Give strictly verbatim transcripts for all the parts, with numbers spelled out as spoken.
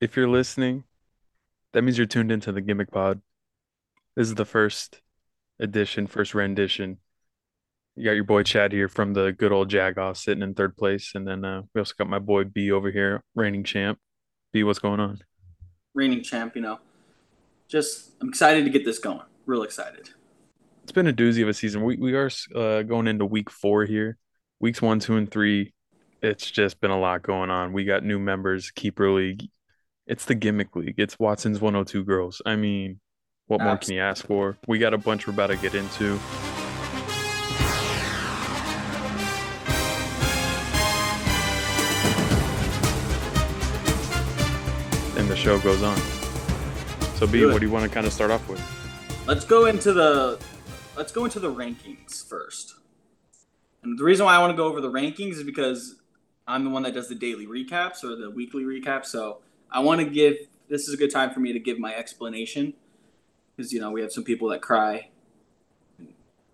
if you're listening, that means you're tuned into the Gimmick Pod. This is the first edition, first rendition. You got your boy Chad here from the good old Jagoff sitting in third place. And then uh, we also got my boy B over here, reigning champ. B, what's going on? Reigning champ, you know. Just, I'm excited to get this going. Real excited. It's been a doozy of a season. We we are uh, going into week four here. Weeks one, two, and three, it's just been a lot going on. We got new members, Keeper League. It's the Gimmick League. It's Watson's one oh two Girls. I mean, what more can you ask for? We got a bunch we're about to get into. And the show goes on. So, B, what do you want to kind of start off with? Let's go into the let's go into the rankings first. And the reason why I want to go over the rankings is because I'm the one that does the daily recaps or the weekly recaps. So I want to give – this is a good time for me to give my explanation because, you know, we have some people that cry.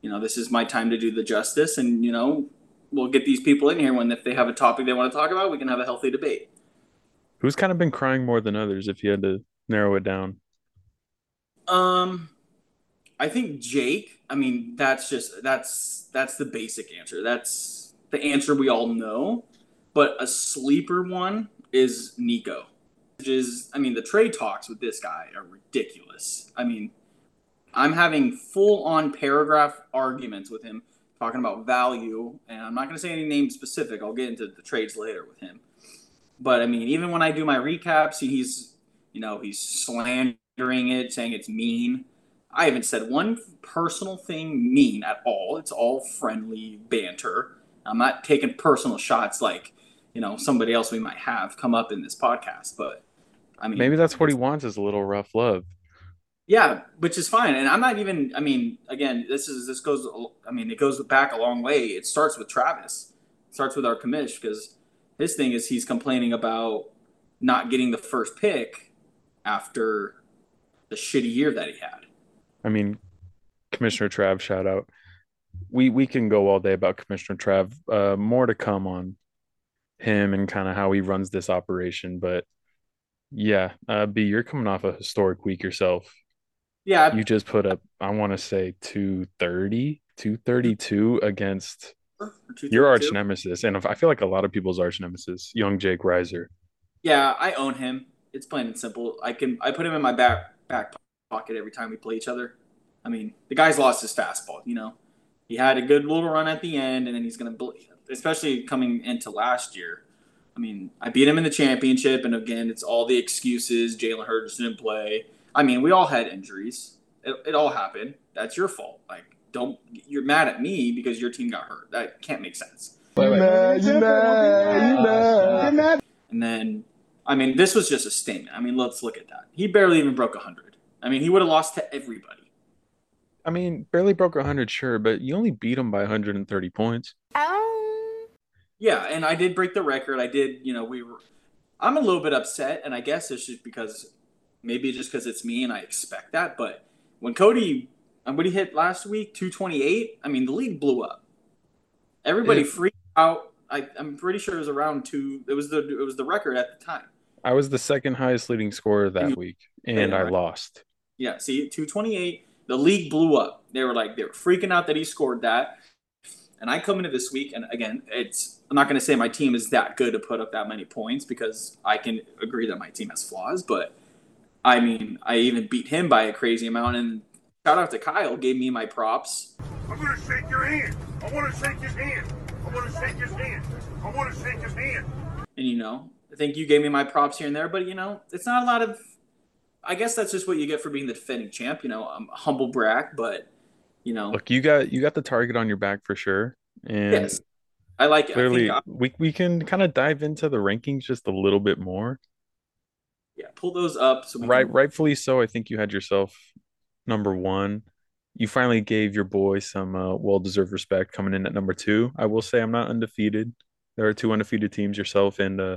You know, this is my time to do the justice, and, you know, we'll get these people in here when if they have a topic they want to talk about, we can have a healthy debate. Who's kind of been crying more than others if you had to narrow it down? Um, I think Jake. I mean, that's just that's that's the basic answer. That's the answer we all know. But a sleeper one is Nico. Which is, I mean, the trade talks with this guy are ridiculous. I mean, I'm having full-on paragraph arguments with him talking about value, and I'm not going to say any name specific. I'll get into the trades later with him. But I mean, even when I do my recaps, he's, you know, he's slandering it, saying it's mean. I haven't said one personal thing mean at all. It's all friendly banter. I'm not taking personal shots like, you know, somebody else we might have come up in this podcast. But, I mean. Maybe that's what he wants is a little rough love. Yeah, which is fine. And I'm not even, I mean, again, this is this goes, I mean, it goes back a long way. It starts with Travis. It starts with our commish because his thing is he's complaining about not getting the first pick after the shitty year that he had. I mean, Commissioner Trav, shout out. We we can go all day about Commissioner Trav. Uh, more to come on him and kind of how he runs this operation. But, yeah, uh, B, you're coming off a historic week yourself. Yeah. You just put up, I want to say, two thirty, two thirty-two against your arch nemesis. And I feel like a lot of people's arch nemesis, young Jake Reiser. Yeah, I own him. It's plain and simple. I can I put him in my back back pocket. pocket every time we play each other. I mean, the guy's lost his fastball, you know. He had a good little run at the end, and then he's going to – especially coming into last year. I mean, I beat him in the championship, and again, it's all the excuses. Jalen Hurts didn't play. I mean, we all had injuries. It, it all happened. That's your fault. Like, don't – you're mad at me because your team got hurt. That can't make sense. Wait, wait. Mad, you mad, you mad, you mad. And then, I mean, this was just a statement. I mean, let's look at that. He barely even broke one hundred. I mean, he would have lost to everybody. I mean, barely broke one hundred, sure, but you only beat him by one hundred thirty points. Oh. Yeah, and I did break the record. I did, you know, we were... I'm a little bit upset, and I guess it's just because... Maybe just because it's me and I expect that, but when Cody... When he hit last week, two twenty-eight, I mean, the league blew up. Everybody it, freaked out. I, I'm pretty sure it was around two... It was the it was the record at the time. I was the second highest leading scorer that and, week, and I right. lost. Yeah, see, two twenty-eight, the league blew up. They were like, they were freaking out that he scored that. And I come into this week, and again, it's I'm not going to say my team is that good to put up that many points because I can agree that my team has flaws. But, I mean, I even beat him by a crazy amount. And shout out to Kyle, gave me my props. I'm going to shake your hand. I want to shake his hand. I want to shake his hand. I want to shake his hand. And, you know, I think you gave me my props here and there. But, you know, it's not a lot of... I guess that's just what you get for being the defending champ. You know, I'm a humble brag, but, you know. Look, you got you got the target on your back for sure. And yes, I like it. Clearly, I I, we, we can kind of dive into the rankings just a little bit more. Yeah, pull those up. So right, can... Rightfully so, I think you had yourself number one. You finally gave your boy some uh, well-deserved respect coming in at number two. I will say I'm not undefeated. There are two undefeated teams, yourself and uh,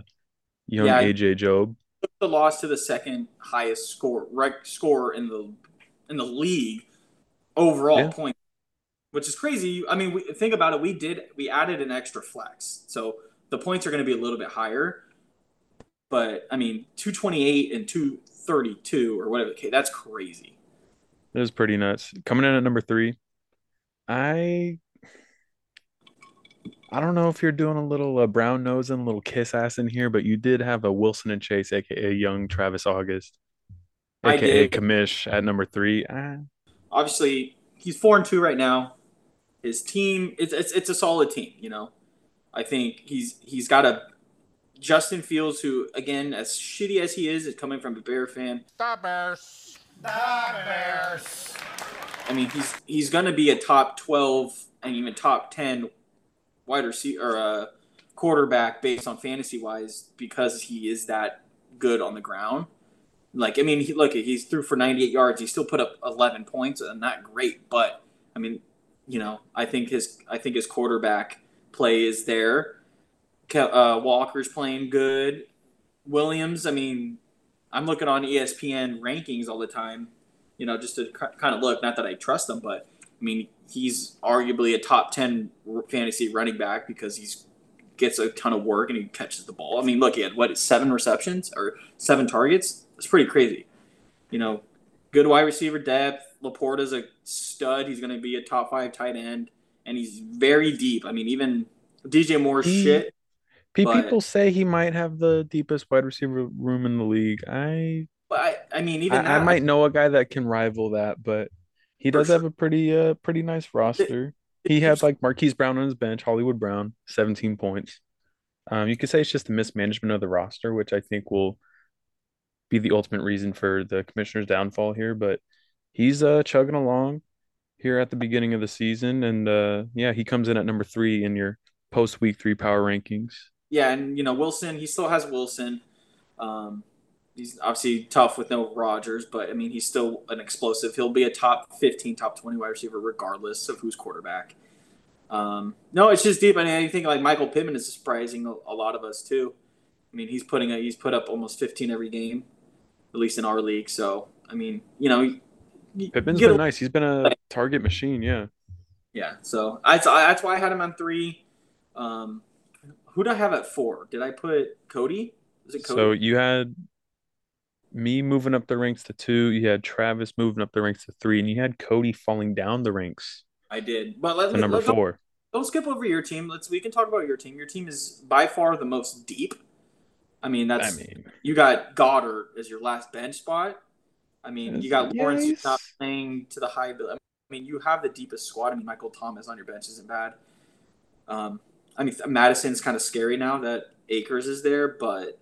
young yeah, A J I... Jobe. Took the loss to the second highest score right, score in the in the league overall yeah. point, which is crazy. I mean, we, think about it. We did we added an extra flex, so the points are going to be a little bit higher. But, I mean, two twenty-eight and two thirty-two or whatever, okay, that's crazy. That is pretty nuts. Coming in at number three, I I don't know if you're doing a little uh, brown nose and a little kiss ass in here, but you did have a Wilson and Chase, a k a young Travis August, a k a. Commish at number three. Ah. Obviously, he's four and two right now. His team, it's, it's it's a solid team, you know. I think he's he's got a Justin Fields, who, again, as shitty as he is, is coming from a Bear fan. The Bears. The Bears. I mean, he's he's going to be a top twelve and even top ten wide receiver or uh, quarterback based on fantasy-wise because he is that good on the ground. Like, I mean, he, look, he's threw for ninety-eight yards. He still put up eleven points. Uh, not great, but, I mean, you know, I think his I think his quarterback play is there. Uh, Walker's playing good. Williams, I mean, I'm looking on E S P N rankings all the time, you know, just to c- kind of look. Not that I trust them, but, I mean, he's arguably a top ten fantasy running back because he's gets a ton of work and he catches the ball. I mean, look, he had, what, seven receptions or seven targets? That's pretty crazy. You know, good wide receiver depth. Laporta's a stud. He's going to be a top five tight end, and he's very deep. I mean, even D J Moore's mm. shit. People but, say he might have the deepest wide receiver room in the league. I, I, I mean, even I, that, I might know a guy that can rival that, but he does sure. have a pretty, uh, pretty nice roster. It, he had like Marquise Brown on his bench, Hollywood Brown, seventeen points. Um, you could say it's just the mismanagement of the roster, which I think will be the ultimate reason for the commissioner's downfall here. But he's uh chugging along here at the beginning of the season, and uh, yeah, he comes in at number three in your post week three power rankings. Yeah, and, you know, Wilson, he still has Wilson. Um, he's obviously tough with no Rodgers, but, I mean, he's still an explosive. He'll be a top fifteen, top twenty wide receiver regardless of who's quarterback. Um, no, it's just deep. I mean, I think, like, Michael Pittman is surprising a, a lot of us, too. I mean, he's putting a, he's put up almost fifteen every game, at least in our league. So, I mean, you know. You, Pittman's you been a, nice. He's been a target machine, yeah. Yeah, so I, that's why I had him on three. Um Who did I have at four? Did I put Cody? Is it Cody? So you had me moving up the ranks to two. You had Travis moving up the ranks to three, and you had Cody falling down the ranks. I did, but let's number let's, four. Don't, don't skip over your team. Let's we can talk about your team. Your team is by far the most deep. I mean, that's I mean, you got Goddard as your last bench spot. I mean, you got Lawrence who's not playing to the high bill. I mean, you have the deepest squad. I mean, Michael Thomas on your bench isn't bad. Um. I mean, Madison's kind of scary now that Akers is there, but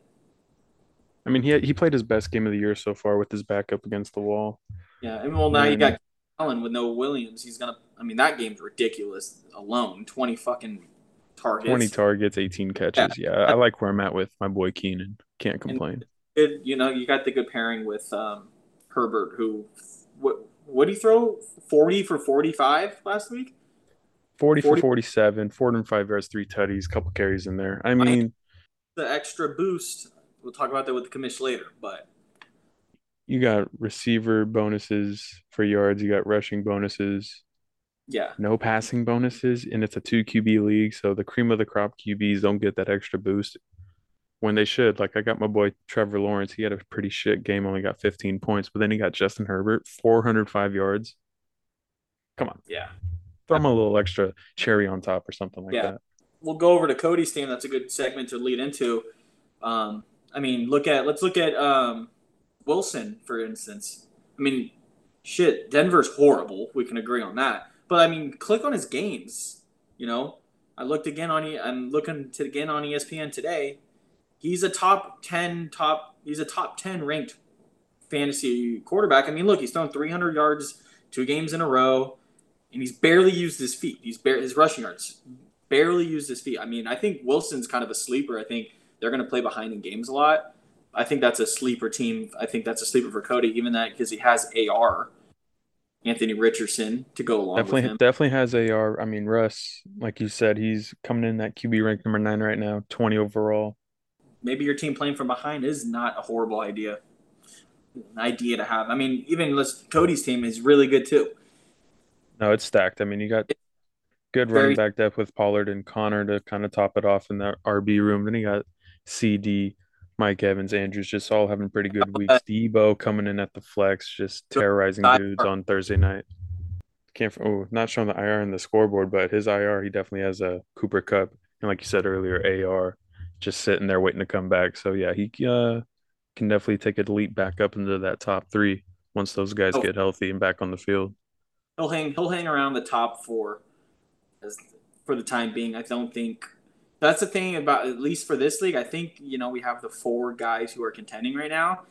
I mean, he he played his best game of the year so far with his back up against the wall. Yeah, and well, now and... you got Allen with no Williams. He's gonna. I mean, that game's ridiculous alone. Twenty fucking targets. Twenty targets, eighteen catches. Yeah, yeah I like where I'm at with my boy Keenan. Can't complain. And it, you know, you got the good pairing with um, Herbert, who what what did he throw forty for forty five last week? forty, forty for forty-seven, four hundred five yards, three tutties, a couple carries in there. I mean, the extra boost, we'll talk about that with the commish later, but you got receiver bonuses for yards, you got rushing bonuses. Yeah. No passing bonuses, and it's a two Q B league, so the cream of the crop Q Bs don't get that extra boost when they should. Like I got my boy Trevor Lawrence, he had a pretty shit game, only got fifteen points, but then he got Justin Herbert, four hundred five yards. Come on. Yeah. Throw him a little extra cherry on top or something like yeah. that. We'll go over to Cody's team. That's a good segment to lead into. Um, I mean, look at let's look at um, Wilson, for instance. I mean, shit, Denver's horrible. We can agree on that. But, I mean, click on his games, you know. I looked again on – I'm looking to again on E S P N today. He's a top ten top – he's a top ten ranked fantasy quarterback. I mean, look, he's thrown three hundred yards two games in a row. And he's barely used his feet. He's bare, his rushing yards barely used his feet. I mean, I think Wilson's kind of a sleeper. I think they're going to play behind in games a lot. I think that's a sleeper team. I think that's a sleeper for Cody, even that because he has A R, Anthony Richardson, to go along definitely, with him. Definitely has A R. I mean, Russ, like you said, he's coming in that Q B rank number nine right now, twenty overall. Maybe your team playing from behind is not a horrible idea, an idea to have. I mean, even Cody's team is really good too. No, it's stacked. I mean, you got good running back depth with Pollard and Connor to kind of top it off in that R B room. Then you got C D, Mike Evans, Andrews, just all having pretty good weeks. Debo coming in at the flex, just terrorizing dudes on Thursday night. Can't oh, not showing the I R in the scoreboard, but his I R, he definitely has a Cooper Kupp, and like you said earlier, A R just sitting there waiting to come back. So yeah, he uh, can definitely take a leap back up into that top three once those guys oh. get healthy and back on the field. He'll hang. He'll hang around the top four, as, for the time being. I don't think. That's the thing about, at least for this league, I think, you know, we have the four guys who are contending right now,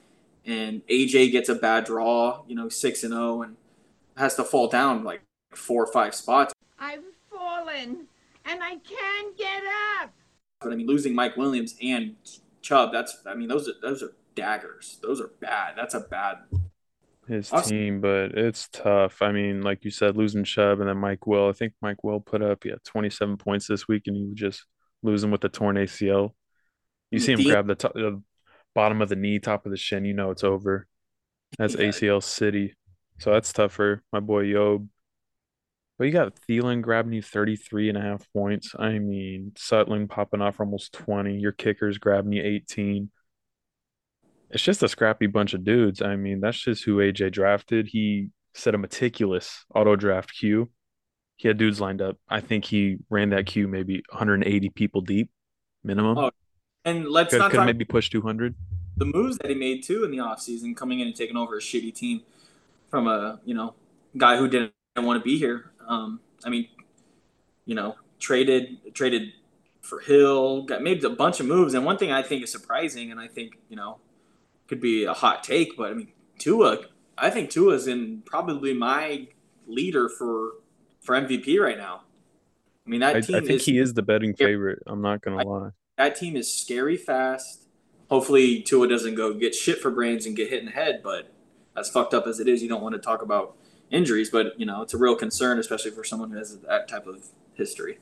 and A J gets a bad draw, you know, six and oh, and has to fall down like four or five spots. I've fallen and I can't get up. But I mean, losing Mike Williams and Chubb, that's, I mean, those are, those are daggers. Those are bad. That's a bad. His awesome. team, but it's tough. I mean, like you said, losing Chubb and then Mike Will. I think Mike Will put up, yeah, twenty-seven points this week, and he would just losing with a torn A C L. You see him grab the, top, the bottom of the knee, top of the shin, you know it's over. That's yeah. A C L city. So that's tougher. My boy Yob. But you got Thielen grabbing you thirty-three and a half points. I mean, Sutton popping off almost twenty. Your kicker's grabbing you eighteen. It's just a scrappy bunch of dudes. I mean, that's just who A J drafted. He set a meticulous auto-draft queue. He had dudes lined up. I think he ran that queue maybe one hundred eighty people deep, minimum. Oh, and let's could, not could talk maybe push two hundred. The moves that he made too in the offseason, coming in and taking over a shitty team from a you know guy who didn't want to be here. Um, I mean, you know, traded traded for Hill, got made a bunch of moves. And one thing I think is surprising, and I think you know could be a hot take, but I mean Tua. I think Tua's in probably my leader for. For M V P right now. I mean, that I, team I think is, he is the betting favorite. I'm not going to lie. That team is scary fast. Hopefully Tua doesn't go get shit for brains and get hit in the head, but as fucked up as it is, you don't want to talk about injuries, but, you know, it's a real concern, especially for someone who has that type of history.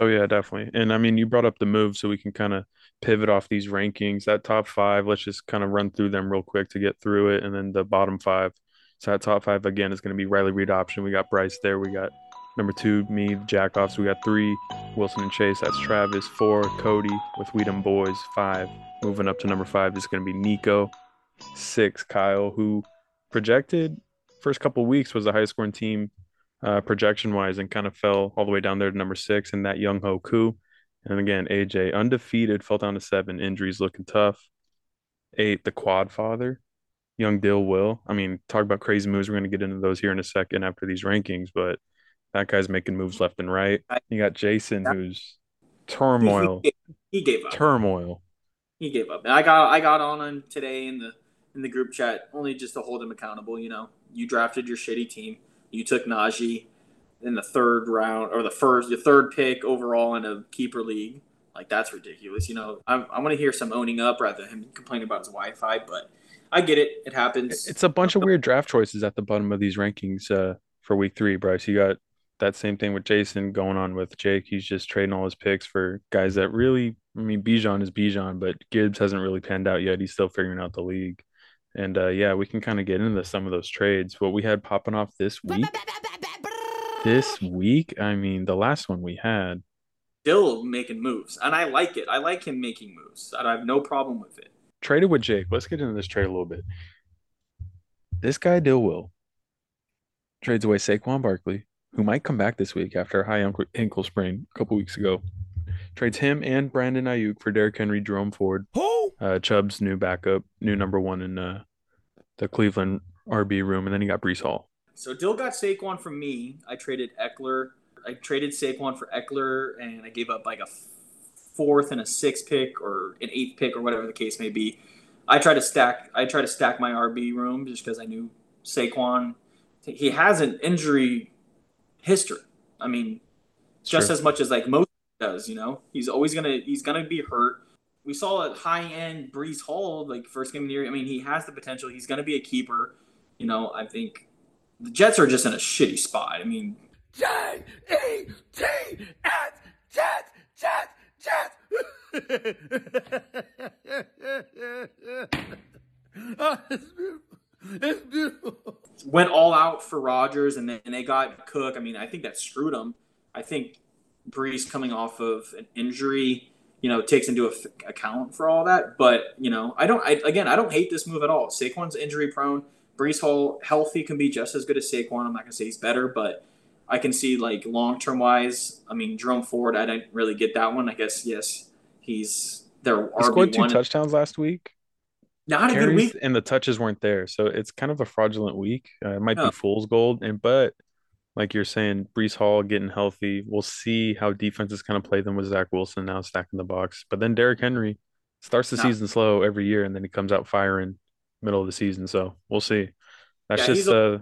Oh, yeah, definitely. And, I mean, you brought up the move, so we can kind of pivot off these rankings. That top five, let's just kind of run through them real quick to get through it, and then the bottom five. So that top five, again, is going to be Riley Reed option. We got Bryce there. We got number two, me, Jagoff. So we got three, Wilson and Chase. That's Travis. Four, Cody with Wheaton boys. Five, moving up to number five is going to be Nico. Six, Kyle, who projected first couple weeks was a high scoring team uh, projection-wise and kind of fell all the way down there to number six, and that young Hoku. And again, A J, undefeated, fell down to seven. Injuries looking tough. Eight, the quad father. Young Dill Will. I mean, talk about crazy moves. We're going to get into those here in a second after these rankings, but that guy's making moves left and right. You got Jason, who's turmoil. He gave, he gave up. Turmoil. He gave up. And I got I got on him today in the in the group chat, only just to hold him accountable. You know, you drafted your shitty team. You took Najee in the third round or the first, the third pick overall in a keeper league. Like, that's ridiculous. You know, I I want to hear some owning up rather than him complaining about his Wi-Fi, but. I get it. It happens. It's a bunch of weird draft choices at the bottom of these rankings uh, for week three, Bryce. You got that same thing with Jason going on with Jake. He's just trading all his picks for guys that really – I mean, Bijan is Bijan, but Gibbs hasn't really panned out yet. He's still figuring out the league. And, uh, yeah, we can kind of get into some of those trades. What we had popping off this week – this week, I mean, the last one we had. Still making moves, and I like it. I like him making moves, and I have no problem with it. Traded with Jake. Let's get into this trade a little bit. This guy, Dillwill, trades away Saquon Barkley, who might come back this week after a high ankle sprain a couple weeks ago. Trades him and Brandon Ayuk for Derrick Henry, Jerome Ford, oh! uh, Chubb's new backup, new number one in uh, the Cleveland R B room, and then he got Breece Hall. So Dill got Saquon from me. I traded Eckler. I traded Saquon for Eckler, and I gave up like a fourth and a sixth pick or an eighth pick or whatever the case may be. I try to stack I try to stack my R B room just because I knew Saquon, he has an injury history. I mean, just sure. as much as like most does, you know. He's always gonna he's gonna be hurt. We saw a high end Breece Hall like first game of the year. I mean, he has the potential, he's gonna be a keeper. You know, I think the Jets are just in a shitty spot. I mean J E T S Jets Jets Jets. Oh, it's beautiful. It's beautiful. Went all out for Rodgers, and then and they got Cook. I mean, I think that screwed them. I think Breece coming off of an injury you know, takes into f- account for all that. But, you know, I don't, I, again, I don't hate this move at all. Saquon's injury prone. Breece Hall healthy can be just as good as Saquon. I'm not going to say he's better, but I can see, like, long-term wise, I mean, Jerome Ford, I didn't really get that one. I guess, yes, he's their R B one. He scored two touchdowns last week. Not a good week. And the touches weren't there, so it's kind of a fraudulent week. Uh, it might oh. be fool's gold, and but like you're saying, Breece Hall getting healthy. We'll see how defenses kind of play them with Zach Wilson now stacking the box. But then Derrick Henry starts the no. season slow every year, and then he comes out firing middle of the season. So we'll see. That's yeah, just uh,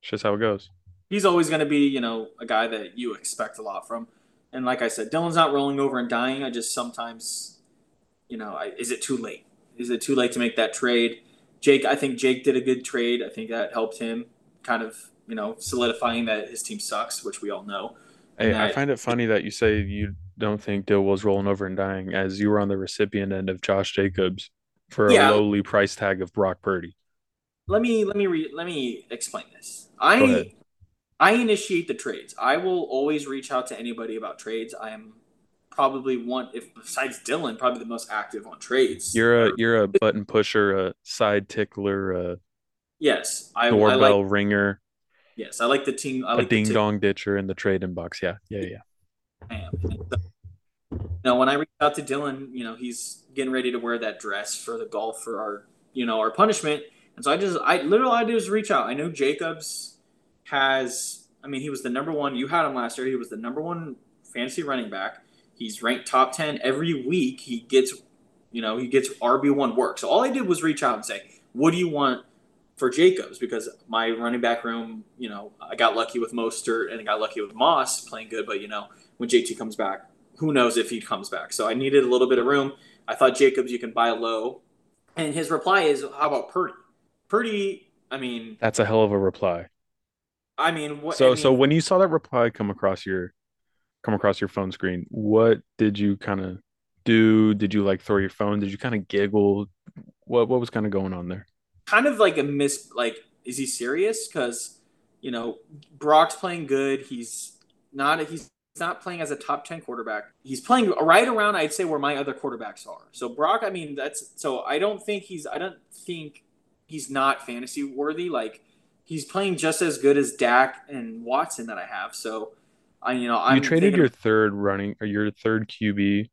just how it goes. He's always going to be, you know, a guy that you expect a lot from. And like I said, Dylan's not rolling over and dying. I just sometimes, you know, I, is it too late? Is it too late to make that trade? Jake, I think Jake did a good trade. I think that helped him kind of, you know, solidifying that his team sucks, which we all know. Hey, I, I find it funny that you say you don't think Dill was rolling over and dying as you were on the recipient end of Josh Jacobs for a yeah. lowly price tag of Brock Purdy. Let me let me re, let me explain this. I I initiate the trades. I will always reach out to anybody about trades. I am probably one, if besides Dylan, probably the most active on trades. You're a you're a button pusher, a side tickler, a yes, I, doorbell I like, ringer. Yes, I like the team. I like a ding the dong ditcher in the trade inbox. Yeah, yeah, yeah. I am. So, now, when I reached out to Dylan, you know, he's getting ready to wear that dress for the golf for our, you know, our punishment. And so I just, I literally, I did is reach out. I know Jacobs has, I mean, he was the number one. You had him last year. He was the number one fantasy running back. He's ranked top ten every week. He gets, you know, he gets R B one work. So all I did was reach out and say, what do you want for Jacobs? Because my running back room, you know, I got lucky with Mostert and I got lucky with Moss playing good. But, you know, when J T comes back, who knows if he comes back. So I needed a little bit of room. I thought Jacobs, you can buy low. And his reply is, how about Purdy? Purdy, I mean. That's a hell of a reply. I mean. What, so I mean, so when you saw that reply come across your come across your phone screen, what did you kind of do? Did you like throw your phone? Did you kind of giggle? What what was kind of going on there? Kind of like a miss, like, is he serious? Because, you know, Brock's playing good. He's not, he's not playing as a top ten quarterback. He's playing right around, I'd say, where my other quarterbacks are. So Brock, I mean, that's, so I don't think he's, I don't think he's not fantasy worthy. Like, he's playing just as good as Dak and Watson that I have. So, I, you know, I'm you traded thinking, your third running or your third Q B,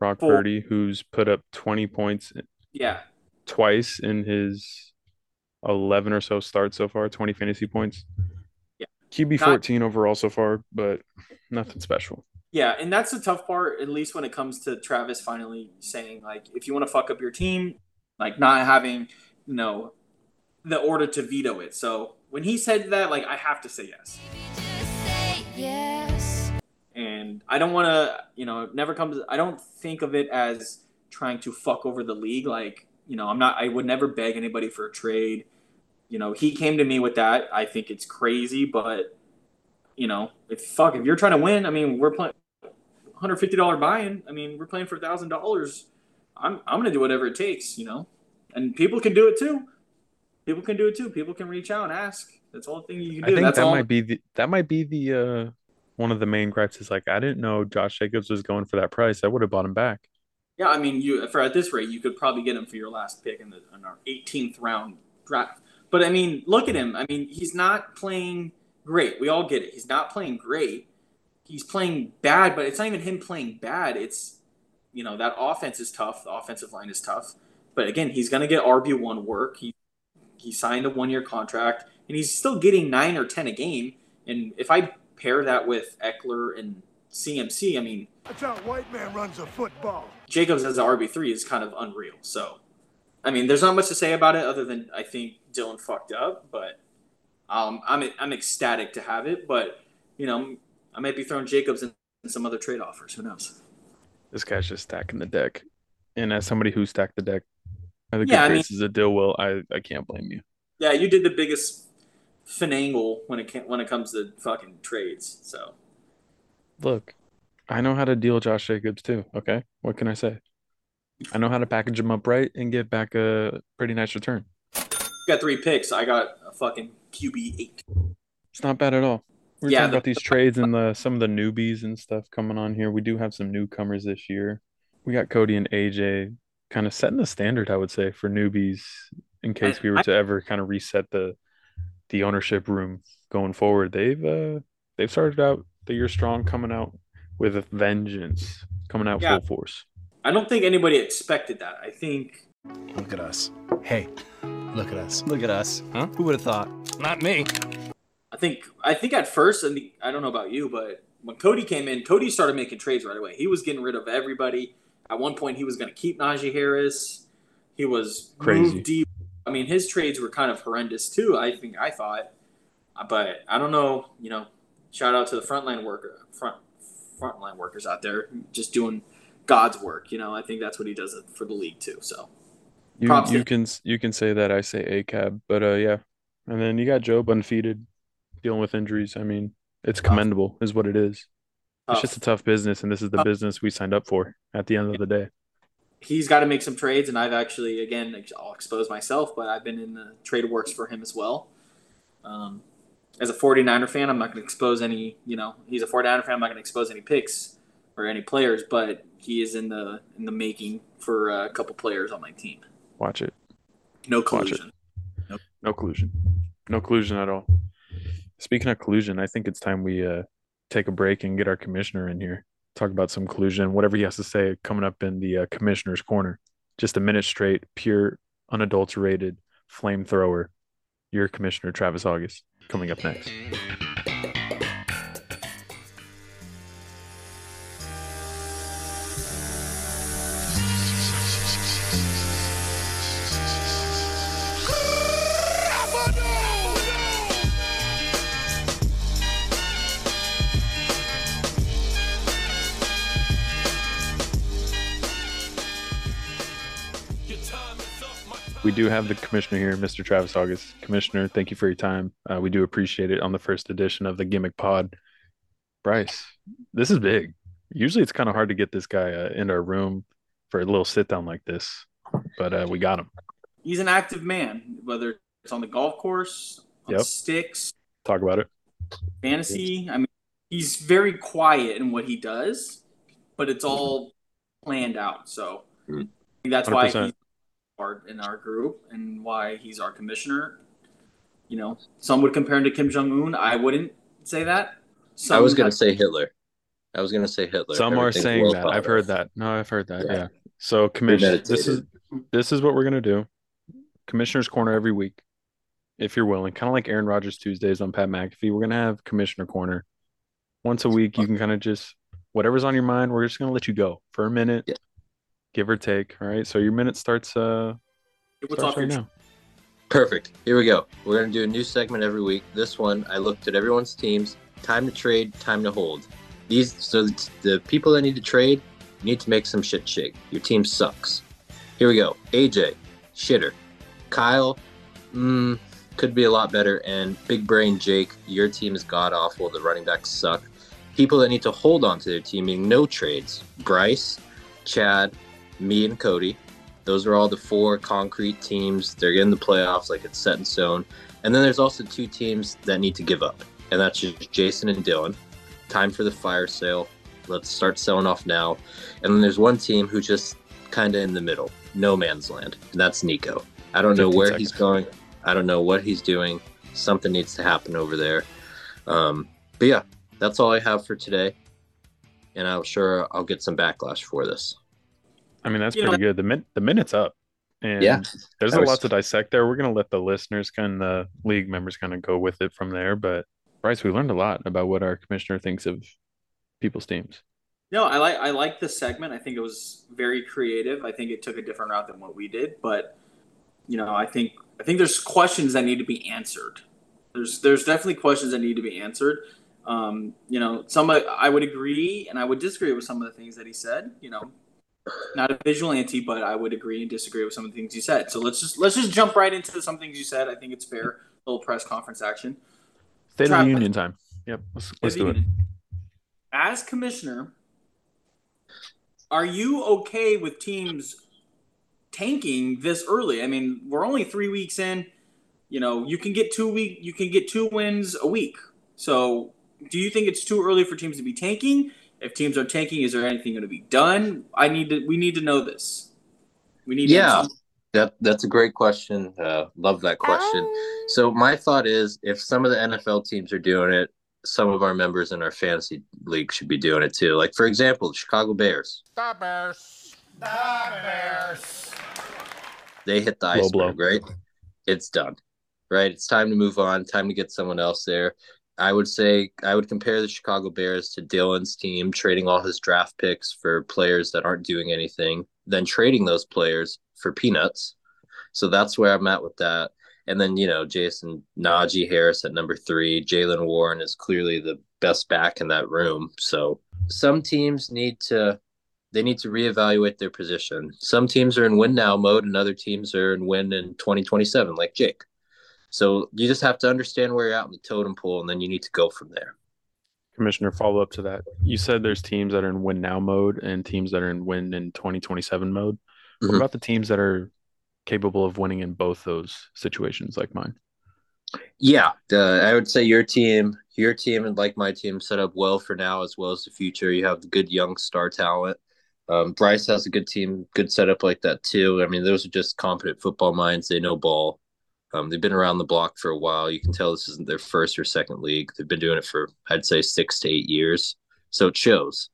Brock full. Purdy, who's put up twenty points. Yeah, twice in his eleven or so starts so far, twenty fantasy points. Yeah, Q B Not, fourteen overall so far, but nothing special. Yeah, and that's the tough part, at least when it comes to Travis finally saying, like, if you want to fuck up your team, like, not having, you know, the order to veto it. So when he said that, like, I have to say yes. Yes. And I don't want to, you know, it never comes, I don't think of it as trying to fuck over the league. Like, you know, I'm not, I would never beg anybody for a trade. You know, he came to me with that. I think it's crazy, but, you know, if fuck, if you're trying to win, I mean, we're playing one hundred fifty dollars buy-in. I mean, we're playing for one thousand dollars. I'm, I'm going to do whatever it takes, you know, and people can do it too. People can do it too. People can reach out and ask. That's all the thing you can do. I think That's that all... might be the that might be the uh, one of the main gripes is like, I didn't know Josh Jacobs was going for that price. I would have bought him back. Yeah, I mean, you for at this rate, you could probably get him for your last pick in the in our eighteenth round draft. But I mean, look at him. I mean, he's not playing great. We all get it. He's not playing great. He's playing bad, but it's not even him playing bad. It's, you know, that offense is tough. The offensive line is tough. But again, he's going to get R B one work. He he signed a one year contract. And he's still getting nine or ten a game. And if I pair that with Eckler and C M C, I mean, that's how white man runs a football. Jacobs as an R B three is kind of unreal. So, I mean, there's not much to say about it other than I think Dylan fucked up. But um, I'm I'm ecstatic to have it. But, you know, I might be throwing Jacobs in some other trade offers. Who knows? This guy's just stacking the deck. And as somebody who stacked the deck, I think yeah, it faces a Dill will. I, I can't blame you. Yeah, you did the biggest finagle when it can, when it comes to fucking trades. So look, I know how to deal Josh Jacobs too. Okay, what can I say? I know how to package him up right and get back a pretty nice return. You got three picks. I got a fucking Q B eight. It's not bad at all. We're yeah, talking the, about these the, trades and the some of the newbies and stuff coming on here. We do have some newcomers this year. we got Cody and A J kind of setting the standard, I would say, for newbies in case we were to ever kind of reset the the ownership room going forward. They've uh, they've started out the year strong, coming out with a vengeance, coming out yeah. full force. I don't think anybody expected that. I think. Look at us. Hey, look at us. Look at us. Huh? Who would have thought? Not me. I think I think at first, I, think, I don't know about you, but when Cody came in, Cody started making trades right away. He was getting rid of everybody. At one point, he was going to keep Najee Harris. He was crazy. Deep. I mean, his trades were kind of horrendous too, I think I thought. But I don't know, you know, shout out to the frontline worker, front frontline workers out there just doing God's work. You know, I think that's what he does for the league too. So you, props you can you can say that. I say A C A B, but uh, yeah. And then you got Job undefeated, dealing with injuries. I mean, it's commendable, is what it is. Tough. It's just a tough business, and this is the tough. business we signed up for. At the end of the day, he's got to make some trades, and I've actually, again, I'll expose myself, but I've been in the trade works for him as well. Um, as a 49er fan, I'm not going to expose any. You know, he's a 49er fan. I'm not going to expose any picks or any players, but he is in the in the making for a couple players on my team. Watch it. No collusion. It. Nope. No collusion. No collusion at all. Speaking of collusion, I think it's time we uh, take a break and get our commissioner in here. Talk about some collusion, whatever he has to say coming up in the uh, commissioner's corner. Just a minute straight, pure, unadulterated flamethrower. Your commissioner, Travis August, coming up next. We do have the commissioner here, Mister Travis August. Commissioner, thank you for your time. Uh, we do appreciate it on the first edition of the Gimmick Pod. Bryce, this is big. Usually it's kind of hard to get this guy uh, in our room for a little sit-down like this, but uh, we got him. He's an active man, whether it's on the golf course, on yep. sticks. Talk about it. Fantasy. I mean, he's very quiet in what he does, but it's all mm-hmm. planned out. So mm-hmm. I think that's one hundred percent why he's in our group and why he's our commissioner. You know, some would compare him to Kim Jong-un. I wouldn't say that. Some I was going to say Hitler. I was going to say Hitler. Some are saying that. Power. I've heard that. No, I've heard that. Yeah. yeah. So, commissioner, this is this is what we're going to do. Commissioner's Corner every week, if you're willing. Kind of like Aaron Rodgers Tuesdays on Pat McAfee. We're going to have Commissioner Corner once a week. You can kind of just, whatever's on your mind, we're just going to let you go for a minute. Yeah. Give or take. All right. So your minute starts, uh, starts right now. Perfect. Here we go. We're going to do a new segment every week. This one, I looked at everyone's teams. Time to trade, time to hold. These, so the people that need to trade, you need to make some shit shake. Your team sucks. Here we go. A J, shitter. Kyle, mm, could be a lot better. And Big Brain Jake, your team is god-awful. The running backs suck. People that need to hold on to their team, meaning no trades. Bryce, Chad, me and Cody. Those are all the four concrete teams. They're in the playoffs, like it's set in stone. And then there's also two teams that need to give up, and that's just Jason and Dylan. Time for the fire sale. Let's start selling off now. And then there's one team who just kind of in the middle, no man's land, and that's Nico. I don't know where seconds. he's going. I don't know what he's doing. Something needs to happen over there. Um, but yeah, that's all I have for today. And I'm sure I'll get some backlash for this. I mean, that's you pretty know, good. The min- the minute's up. And yeah, there's a was... lot to dissect there. We're going to let the listeners and the league members kind of go with it from there. But, Bryce, we learned a lot about what our commissioner thinks of people's teams. No, I like I like this segment. I think it was very creative. I think it took a different route than what we did. But, you know, I think I think there's questions that need to be answered. There's there's definitely questions that need to be answered. Um, you know, some I would agree and I would disagree with some of the things that he said, you know. Not a visual anti, but I would agree and disagree with some of the things you said. So let's just let's just jump right into some things you said. I think it's fair. A little press conference action. State Trav, of the Union time. Yep. Let's, let's do union. it. As commissioner, are you okay with teams tanking this early? I mean, we're only three weeks in. You know, you can get two week. You can get two wins a week. So, do you think it's too early for teams to be tanking? If teams are tanking, is there anything going to be done? I need to. We need to know this. We need. Yeah, to that that's a great question. Uh, love that question. Um, so my thought is, if some of the N F L teams are doing it, some of our members in our fantasy league should be doing it too. Like, for example, the Chicago Bears. The Bears. The Bears. They hit the iceberg, right? It's done, right? It's time to move on. Time to get someone else there. I would say I would compare the Chicago Bears to Dylan's team, trading all his draft picks for players that aren't doing anything, then trading those players for peanuts. So that's where I'm at with that. And then, you know, Jason Najee Harris at number three, Jaylen Warren is clearly the best back in that room. So some teams need to, they need to reevaluate their position. Some teams are in win now mode and other teams are in win in twenty twenty-seven, like Jake. So you just have to understand where you're at in the totem pole, and then you need to go from there. Commissioner, follow up to that. You said there's teams that are in win now mode and teams that are in win in twenty twenty-seven mode. Mm-hmm. What about the teams that are capable of winning in both those situations, like mine? Yeah, uh, I would say your team, your team and like my team set up well for now as well as the future. You have the good young star talent. Um, Bryce has a good team, good setup like that too. I mean, those are just competent football minds. They know ball. Um, they've been around the block for a while. You can tell this isn't their first or second league. They've been doing it for, I'd say, six to eight years. So it shows.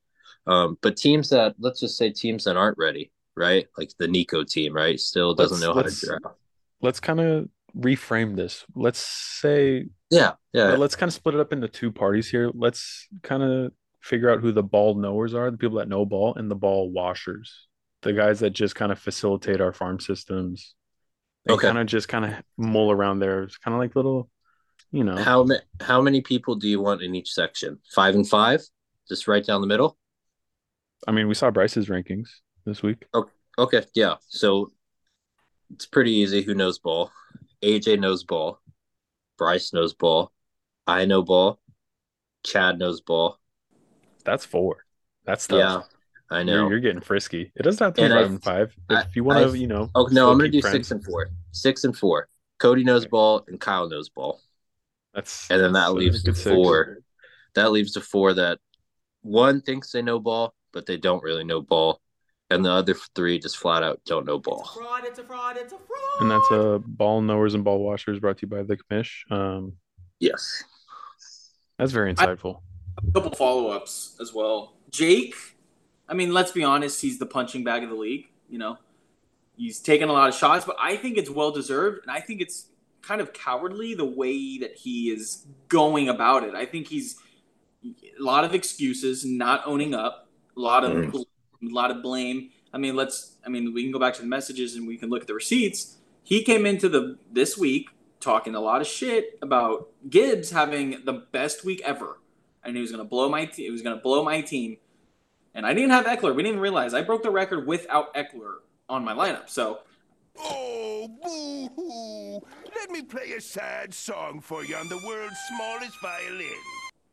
Um, but teams that, let's just say teams that aren't ready, right? Like the Nico team, right? Still doesn't let's, know how to draft. Let's kind of reframe this. Let's say, yeah, yeah. Let's kind of split it up into two parties here. Let's kind of figure out who the ball knowers are, the people that know ball, and the ball washers, the guys that just kind of facilitate our farm systems. They okay. kind of just kind of mull around there. It's kind of like little, you know. How ma- how many people do you want in each section? Five and five? Just right down the middle? I mean, we saw Bryce's rankings this week. Okay, okay. Yeah. So it's pretty easy. Who knows ball? A J knows ball. Bryce knows ball. I know ball. Chad knows ball. That's four. That's tough. Yeah. I know you're, you're getting frisky. It doesn't have to be five and five. If I, you want to, you know. Oh no, I'm gonna do friends. six and four. Six and four. Cody knows okay. ball and Kyle knows ball. That's and then that leaves the four. Six. That leaves the four that one thinks they know ball, but they don't really know ball, and the other three just flat out don't know ball. It's a fraud! It's a fraud! It's a fraud! And that's a uh, ball knowers and ball washers brought to you by the Commish. Um, yes, that's very insightful. I, a couple follow-ups as well, Jake. I mean, let's be honest, he's the punching bag of the league. You know, he's taken a lot of shots, but I think it's well-deserved, and I think it's kind of cowardly the way that he is going about it. I think he's a lot of excuses, not owning up, a lot of mm. a lot of blame. I mean, let's I mean, we can go back to the messages and we can look at the receipts. He came into the this week talking a lot of shit about Gibbs having the best week ever, and he was going to blow my te- he was going to blow my team. And I didn't have Eckler. We didn't realize. I broke the record without Eckler on my lineup. So, oh, boo-hoo. Let me play a sad song for you on the world's smallest violin.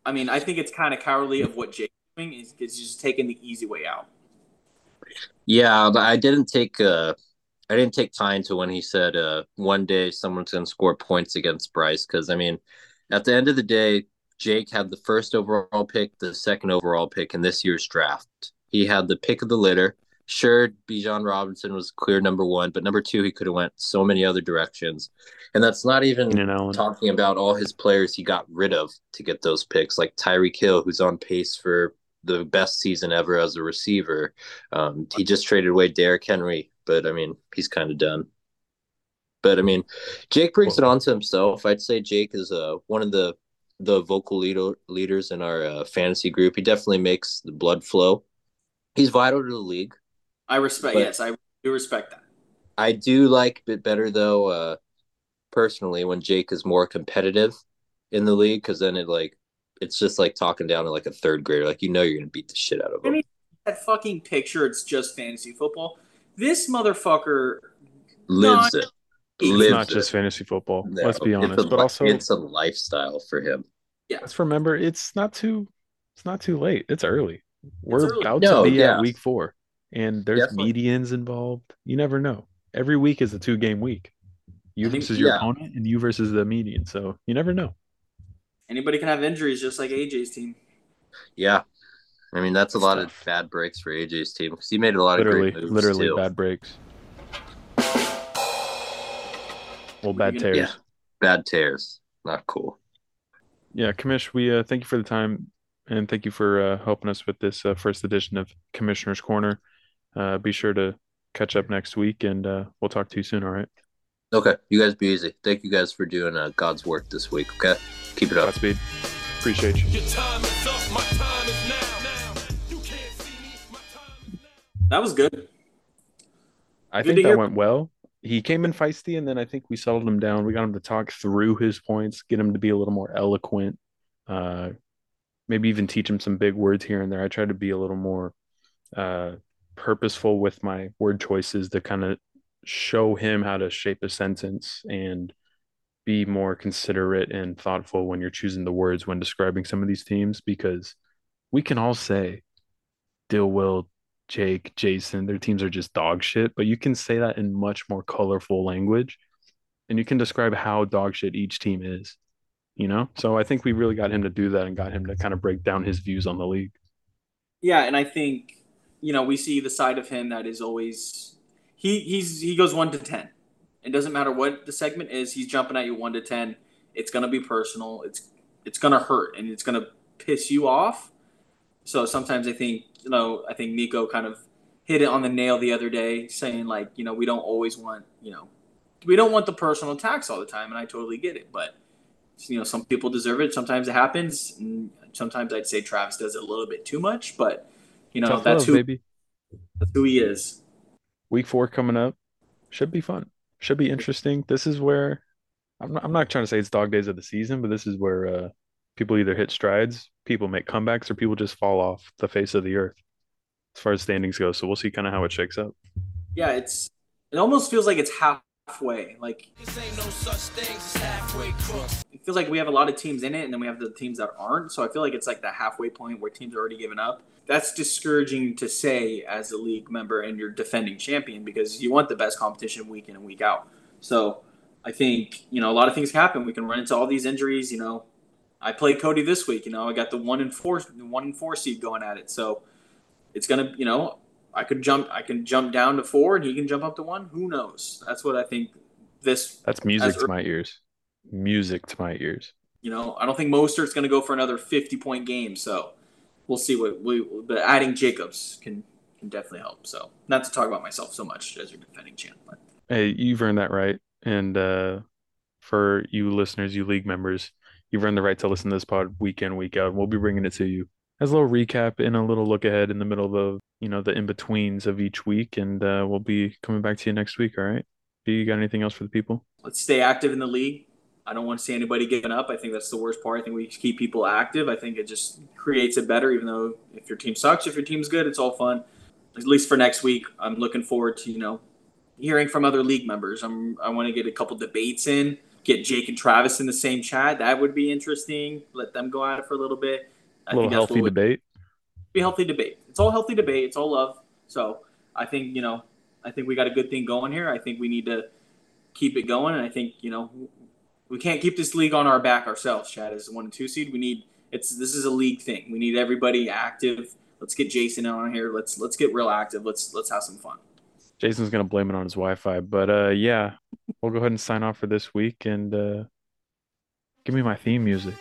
I mean, I think it's kind of cowardly of what Jake's doing is, is just taking the easy way out. Yeah, but I didn't take uh, I didn't take time to when he said uh, one day someone's going to score points against Bryce. Because, I mean, at the end of the day, Jake had the first overall pick, the second overall pick in this year's draft. He had the pick of the litter. Sure, Bijan Robinson was clear number one, but number two, he could have went so many other directions. And that's not even you know, talking about all his players he got rid of to get those picks, like Tyreek Hill, who's on pace for the best season ever as a receiver. Um, he just traded away Derrick Henry, but, I mean, he's kind of done. But, I mean, Jake brings it on to himself. I'd say Jake is uh, one of the the vocal leader, leaders in our uh, fantasy group. He definitely makes the blood flow. He's vital to the league. I respect, yes, I do respect that. I do like a bit better, though, uh, personally, when Jake is more competitive in the league, because then it like it's just like talking down to like a third grader. Like, you know you're going to beat the shit out of him. I mean, that fucking picture, it's just fantasy football. This motherfucker lives not- it. It's lives not just it. fantasy football. No, let's be honest, a, but also it's a lifestyle for him. Yeah, let's remember it's not too, it's not too late. It's early. We're it's early. about no, to be yeah. at week four, and there's Definitely. medians involved. You never know. Every week is a two game week. You think, versus your yeah. opponent, and you versus the median. So you never know. Anybody can have injuries, just like A J's team. Yeah, I mean, that's a lot stuff. of bad breaks for A J's team because he made a lot literally, of great moves literally too. bad breaks. Well, bad tears. Yeah. Bad tears. Not cool. Yeah, Commish, we uh, thank you for the time and thank you for uh, helping us with this uh, first edition of Commissioner's Corner. Uh, be sure to catch up next week and uh, we'll talk to you soon, all right? Okay, you guys be easy. Thank you guys for doing uh, God's work this week, okay? Keep it up. Godspeed. Appreciate you. Your time is up. My time is now. now. You can't see me. My time is now. That was good. I good think that hear- went well. He came in feisty, and then I think we settled him down. We got him to talk through his points, get him to be a little more eloquent, uh, maybe even teach him some big words here and there. I tried to be a little more uh, purposeful with my word choices to kind of show him how to shape a sentence and be more considerate and thoughtful when you're choosing the words when describing some of these teams, because we can all say Dill, Will, Jake, Jason, their teams are just dog shit, but you can say that in much more colorful language and you can describe how dog shit each team is, you know? So I think we really got him to do that and got him to kind of break down his views on the league. Yeah. And I think, you know, we see the side of him that is always, he he's, he goes one to ten. It doesn't matter what the segment is. He's jumping at you one to ten. It's going to be personal. It's, it's going to hurt and it's going to piss you off. So sometimes I think, you know, I think Nico kind of hit it on the nail the other day saying, like, you know, we don't always want, you know, we don't want the personal attacks all the time. And I totally get it. But, you know, some people deserve it. Sometimes it happens. And sometimes I'd say Travis does it a little bit too much. But, you know, Tough that's, love, who, baby. that's who he is. Week four coming up. Should be fun. Should be interesting. This is where I'm not, I'm not trying to say it's dog days of the season, but this is where uh, people either hit strides, people make comebacks, or people just fall off the face of the earth as far as standings go. So we'll see kind of how it shakes up. Yeah, it's it almost feels like it's halfway. Like this ain't no such thing as halfway crooks. It feels like we have a lot of teams in it, and then we have the teams that aren't. So I feel like it's like that halfway point where teams are already giving up. That's discouraging to say as a league member and your defending champion, because you want the best competition week in and week out. So I think, you know, a lot of things happen. We can run into all these injuries, you know. I played Cody this week, you know, I got the one and four, the one and four seed going at it. So it's going to, you know, I could jump, I can jump down to four and he can jump up to one. Who knows? That's what I think this. That's music to my ears, music to my ears. You know, I don't think Mostert's going to go for another fifty point game. So we'll see what we, but adding Jacobs can, can definitely help. So not to talk about myself so much as your defending champ. But. Hey, you've earned that right. And uh, for you listeners, you league members, you've earned the right to listen to this pod week in, week out, and we'll be bringing it to you as a little recap and a little look ahead in the middle of the, you know, the in-betweens of each week, and uh, we'll be coming back to you next week, all right? Do you got anything else for the people? Let's stay active in the league. I don't want to see anybody giving up. I think that's the worst part. I think we keep people active. I think it just creates it better, even though if your team sucks, if your team's good, it's all fun. At least for next week, I'm looking forward to, you know, hearing from other league members. I'm, I want to get a couple debates in. Get Jake and Travis in the same chat. That would be interesting. Let them go at it for a little bit. I a little think healthy debate. Be healthy debate. It's all healthy debate. It's all love. So I think, you know, I think we got a good thing going here. I think we need to keep it going. And I think, you know, we can't keep this league on our back ourselves, Chad, as a one and two seed. We need it's this is a league thing. We need everybody active. Let's get Jason on here. Let's let's get real active. Let's let's have some fun. Jason's going to blame it on his Wi-Fi, but uh, yeah, we'll go ahead and sign off for this week and uh, give me my theme music.